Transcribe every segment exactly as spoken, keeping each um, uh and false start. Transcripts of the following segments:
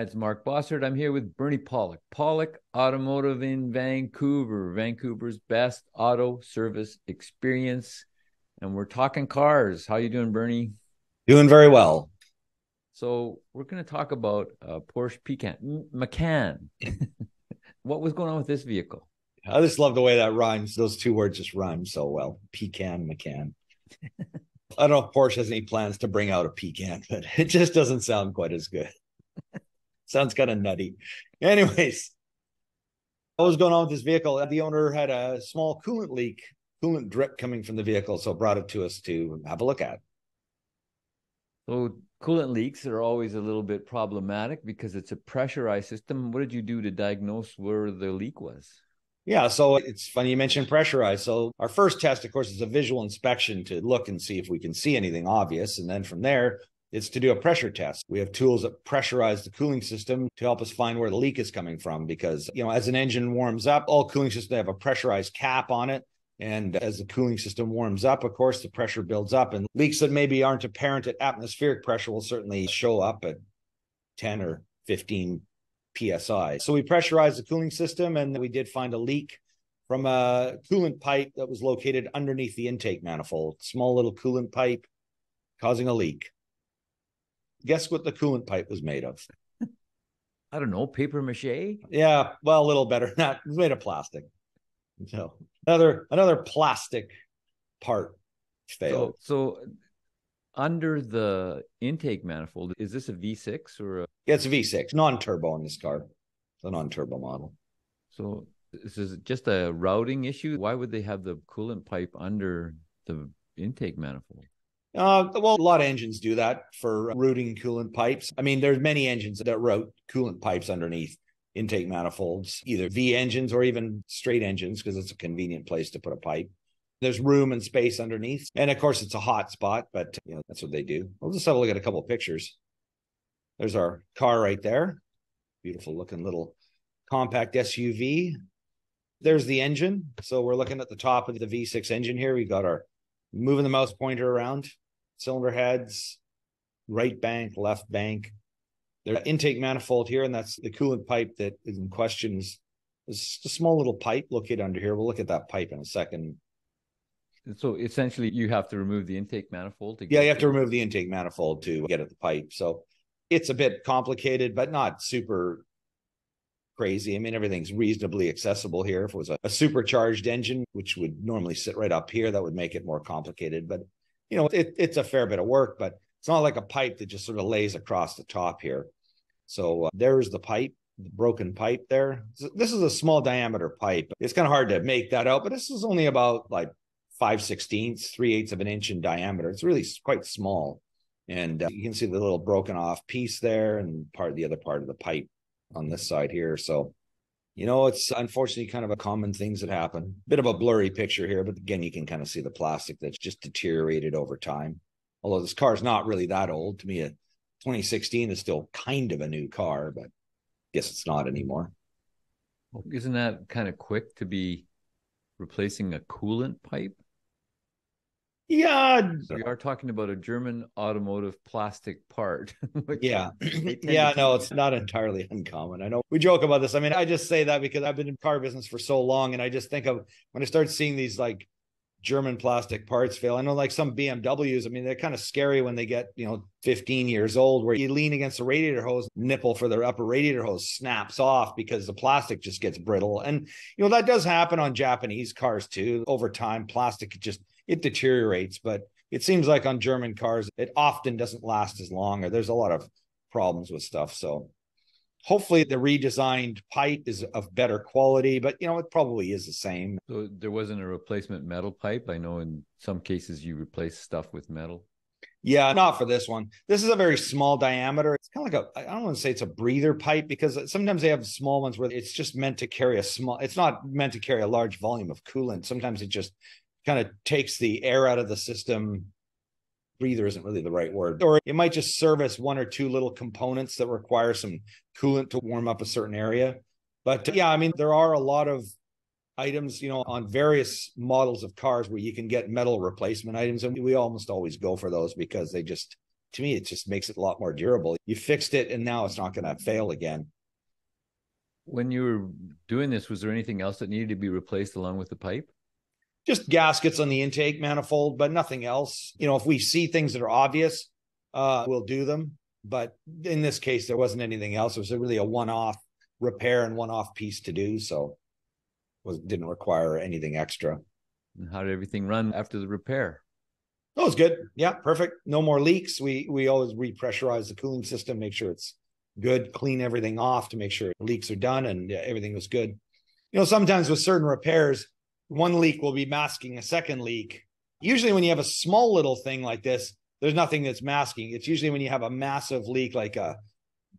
It's Mark Bossert. I'm here with Bernie Pollock. Pawlik Automotive in Vancouver, Vancouver's best auto service experience. And we're talking cars. How you doing, Bernie? Doing very well. So we're going to talk about uh, Porsche Pecan, Macan. What was going on with this vehicle? I just love the way that rhymes. Those two words just rhyme so well. Pecan, Macan. I don't know if Porsche has any plans to bring out a pecan, but it just doesn't sound quite as good. Sounds kind of nutty. Anyways, what was going on with this vehicle? The owner had a small coolant leak, coolant drip coming from the vehicle, so brought it to us to have a look at. So coolant leaks are always a little bit problematic because it's a pressurized system. What did you do to diagnose where the leak was? Yeah, so it's funny you mentioned pressurized. So our first test, of course, is a visual inspection to look and see if we can see anything obvious. And then from there, it's to do a pressure test. We have tools that pressurize the cooling system to help us find where the leak is coming from. Because, you know, as an engine warms up, all cooling systems have a pressurized cap on it. And as the cooling system warms up, of course, the pressure builds up. And leaks that maybe aren't apparent at atmospheric pressure will certainly show up at ten or fifteen P S I. So we pressurized the cooling system, and we did find a leak from a coolant pipe that was located underneath the intake manifold. Small little coolant pipe causing a leak. Guess what the coolant pipe was made of? I don't know, paper mache? Yeah, well, a little better. Not it was made of plastic. So another another plastic part failed. So, so under the intake manifold, is this a V six or a? Yeah, it's a V six, non-turbo in this car, the non-turbo model. So this is just a routing issue. Why would they have the coolant pipe under the intake manifold? Uh, well, a lot of engines do that for routing coolant pipes. I mean, there's many engines that route coolant pipes underneath intake manifolds, either V engines or even straight engines, because it's a convenient place to put a pipe. There's room and space underneath. And of course, it's a hot spot, but you know, that's what they do. We'll just have a look at a couple of pictures. There's our car right there. Beautiful looking little compact S U V. There's the engine. So we're looking at the top of the V six engine here. We've got our moving the mouse pointer around, cylinder heads, right bank, left bank. There's intake manifold here, and that's the coolant pipe that is in question. It's a small little pipe located under here. We'll look at that pipe in a second. So essentially, you have to remove the intake manifold? To get yeah, you have to remove the intake manifold to get at the pipe. So it's a bit complicated, but not super crazy. I mean, everything's reasonably accessible here. If it was a, a supercharged engine, which would normally sit right up here, that would make it more complicated. But, you know, it, it's a fair bit of work, but it's not like a pipe that just sort of lays across the top here. So uh, there's the pipe, the broken pipe there. This is a small diameter pipe. It's kind of hard to make that out, but this is only about like five sixteenths, three eighths of an inch in diameter. It's really quite small. And uh, you can see the little broken off piece there and part of the other part of the pipe on this side here. So, you know, it's unfortunately kind of a common things that happen. Bit of a blurry picture here, but again, you can kind of see the plastic that's just deteriorated over time. Although this car is not really that old. To me, a twenty sixteen is still kind of a new car, but I guess it's not anymore. Well, isn't that kind of quick to be replacing a coolant pipe? Yeah. So we are talking about a German automotive plastic part. Yeah. Yeah, no, it's not entirely uncommon. I know we joke about this. I mean, I just say that because I've been in car business for so long, and I just think of when I start seeing these like German plastic parts fail. I know like some B M Ws, I mean, they're kind of scary when they get, you know, fifteen years old, where you lean against the radiator hose, nipple for their upper radiator hose snaps off because the plastic just gets brittle. And, you know, that does happen on Japanese cars too. Over time, plastic just, it deteriorates, but it seems like on German cars, it often doesn't last as long, or there's a lot of problems with stuff. So hopefully the redesigned pipe is of better quality, but, you know, it probably is the same. So there wasn't a replacement metal pipe? I know in some cases you replace stuff with metal. Yeah, not for this one. This is a very small diameter. It's kind of like a, I don't want to say it's a breather pipe, because sometimes they have small ones where it's just meant to carry a small, it's not meant to carry a large volume of coolant. Sometimes it just kind of takes the air out of the system. Breather isn't really the right word, or it might just service one or two little components that require some coolant to warm up a certain area. But yeah, I mean, there are a lot of items, you know, on various models of cars where you can get metal replacement items, and we almost always go for those because they just to me, it just makes it a lot more durable. You fixed it and now it's not going to fail again. When you were doing this, was there anything else that needed to be replaced along with the pipe? Just gaskets on the intake manifold, but nothing else. You know, if we see things that are obvious, uh, we'll do them. But in this case, there wasn't anything else. It was really a one-off repair and one-off piece to do. So it was, didn't require anything extra. And how did everything run after the repair? Oh, it was good. Yeah, perfect. No more leaks. We, we always repressurize the cooling system, make sure it's good, clean everything off to make sure leaks are done, and everything was good. You know, sometimes with certain repairs, one leak will be masking a second leak. Usually when you have a small little thing like this, there's nothing that's masking. It's usually when you have a massive leak, like a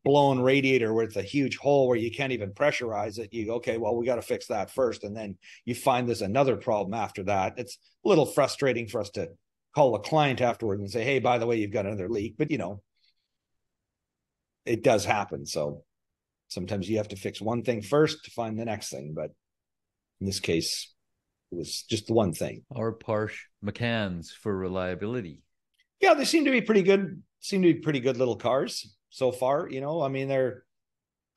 blown radiator where it's a huge hole where you can't even pressurize it. You go, okay, well, we got to fix that first. And then you find there's another problem after that. It's a little frustrating for us to call a client afterward and say, hey, by the way, you've got another leak. But, you know, it does happen. So sometimes you have to fix one thing first to find the next thing. But in this case, it was just the one thing. Our Porsche Macans for reliability. Yeah, they seem to be pretty good. Seem to be pretty good little cars so far. You know, I mean, they're,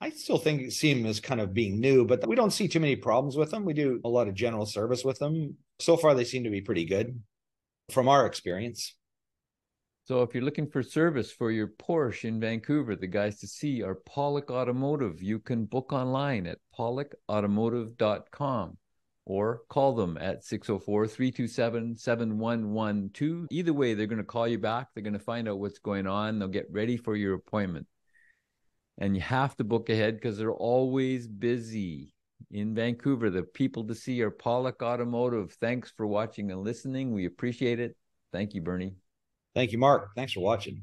I still think see them as kind of being new, but we don't see too many problems with them. We do a lot of general service with them. So far, they seem to be pretty good from our experience. So if you're looking for service for your Porsche in Vancouver, the guys to see are Pawlik Automotive. You can book online at pawlik automotive dot com. Or call them at six oh four, three two seven, seven one one two. Either way, they're going to call you back. They're going to find out what's going on. They'll get ready for your appointment. And you have to book ahead because they're always busy. In Vancouver, the people to see are Pawlik Automotive. Thanks for watching and listening. We appreciate it. Thank you, Bernie. Thank you, Mark. Thanks for watching.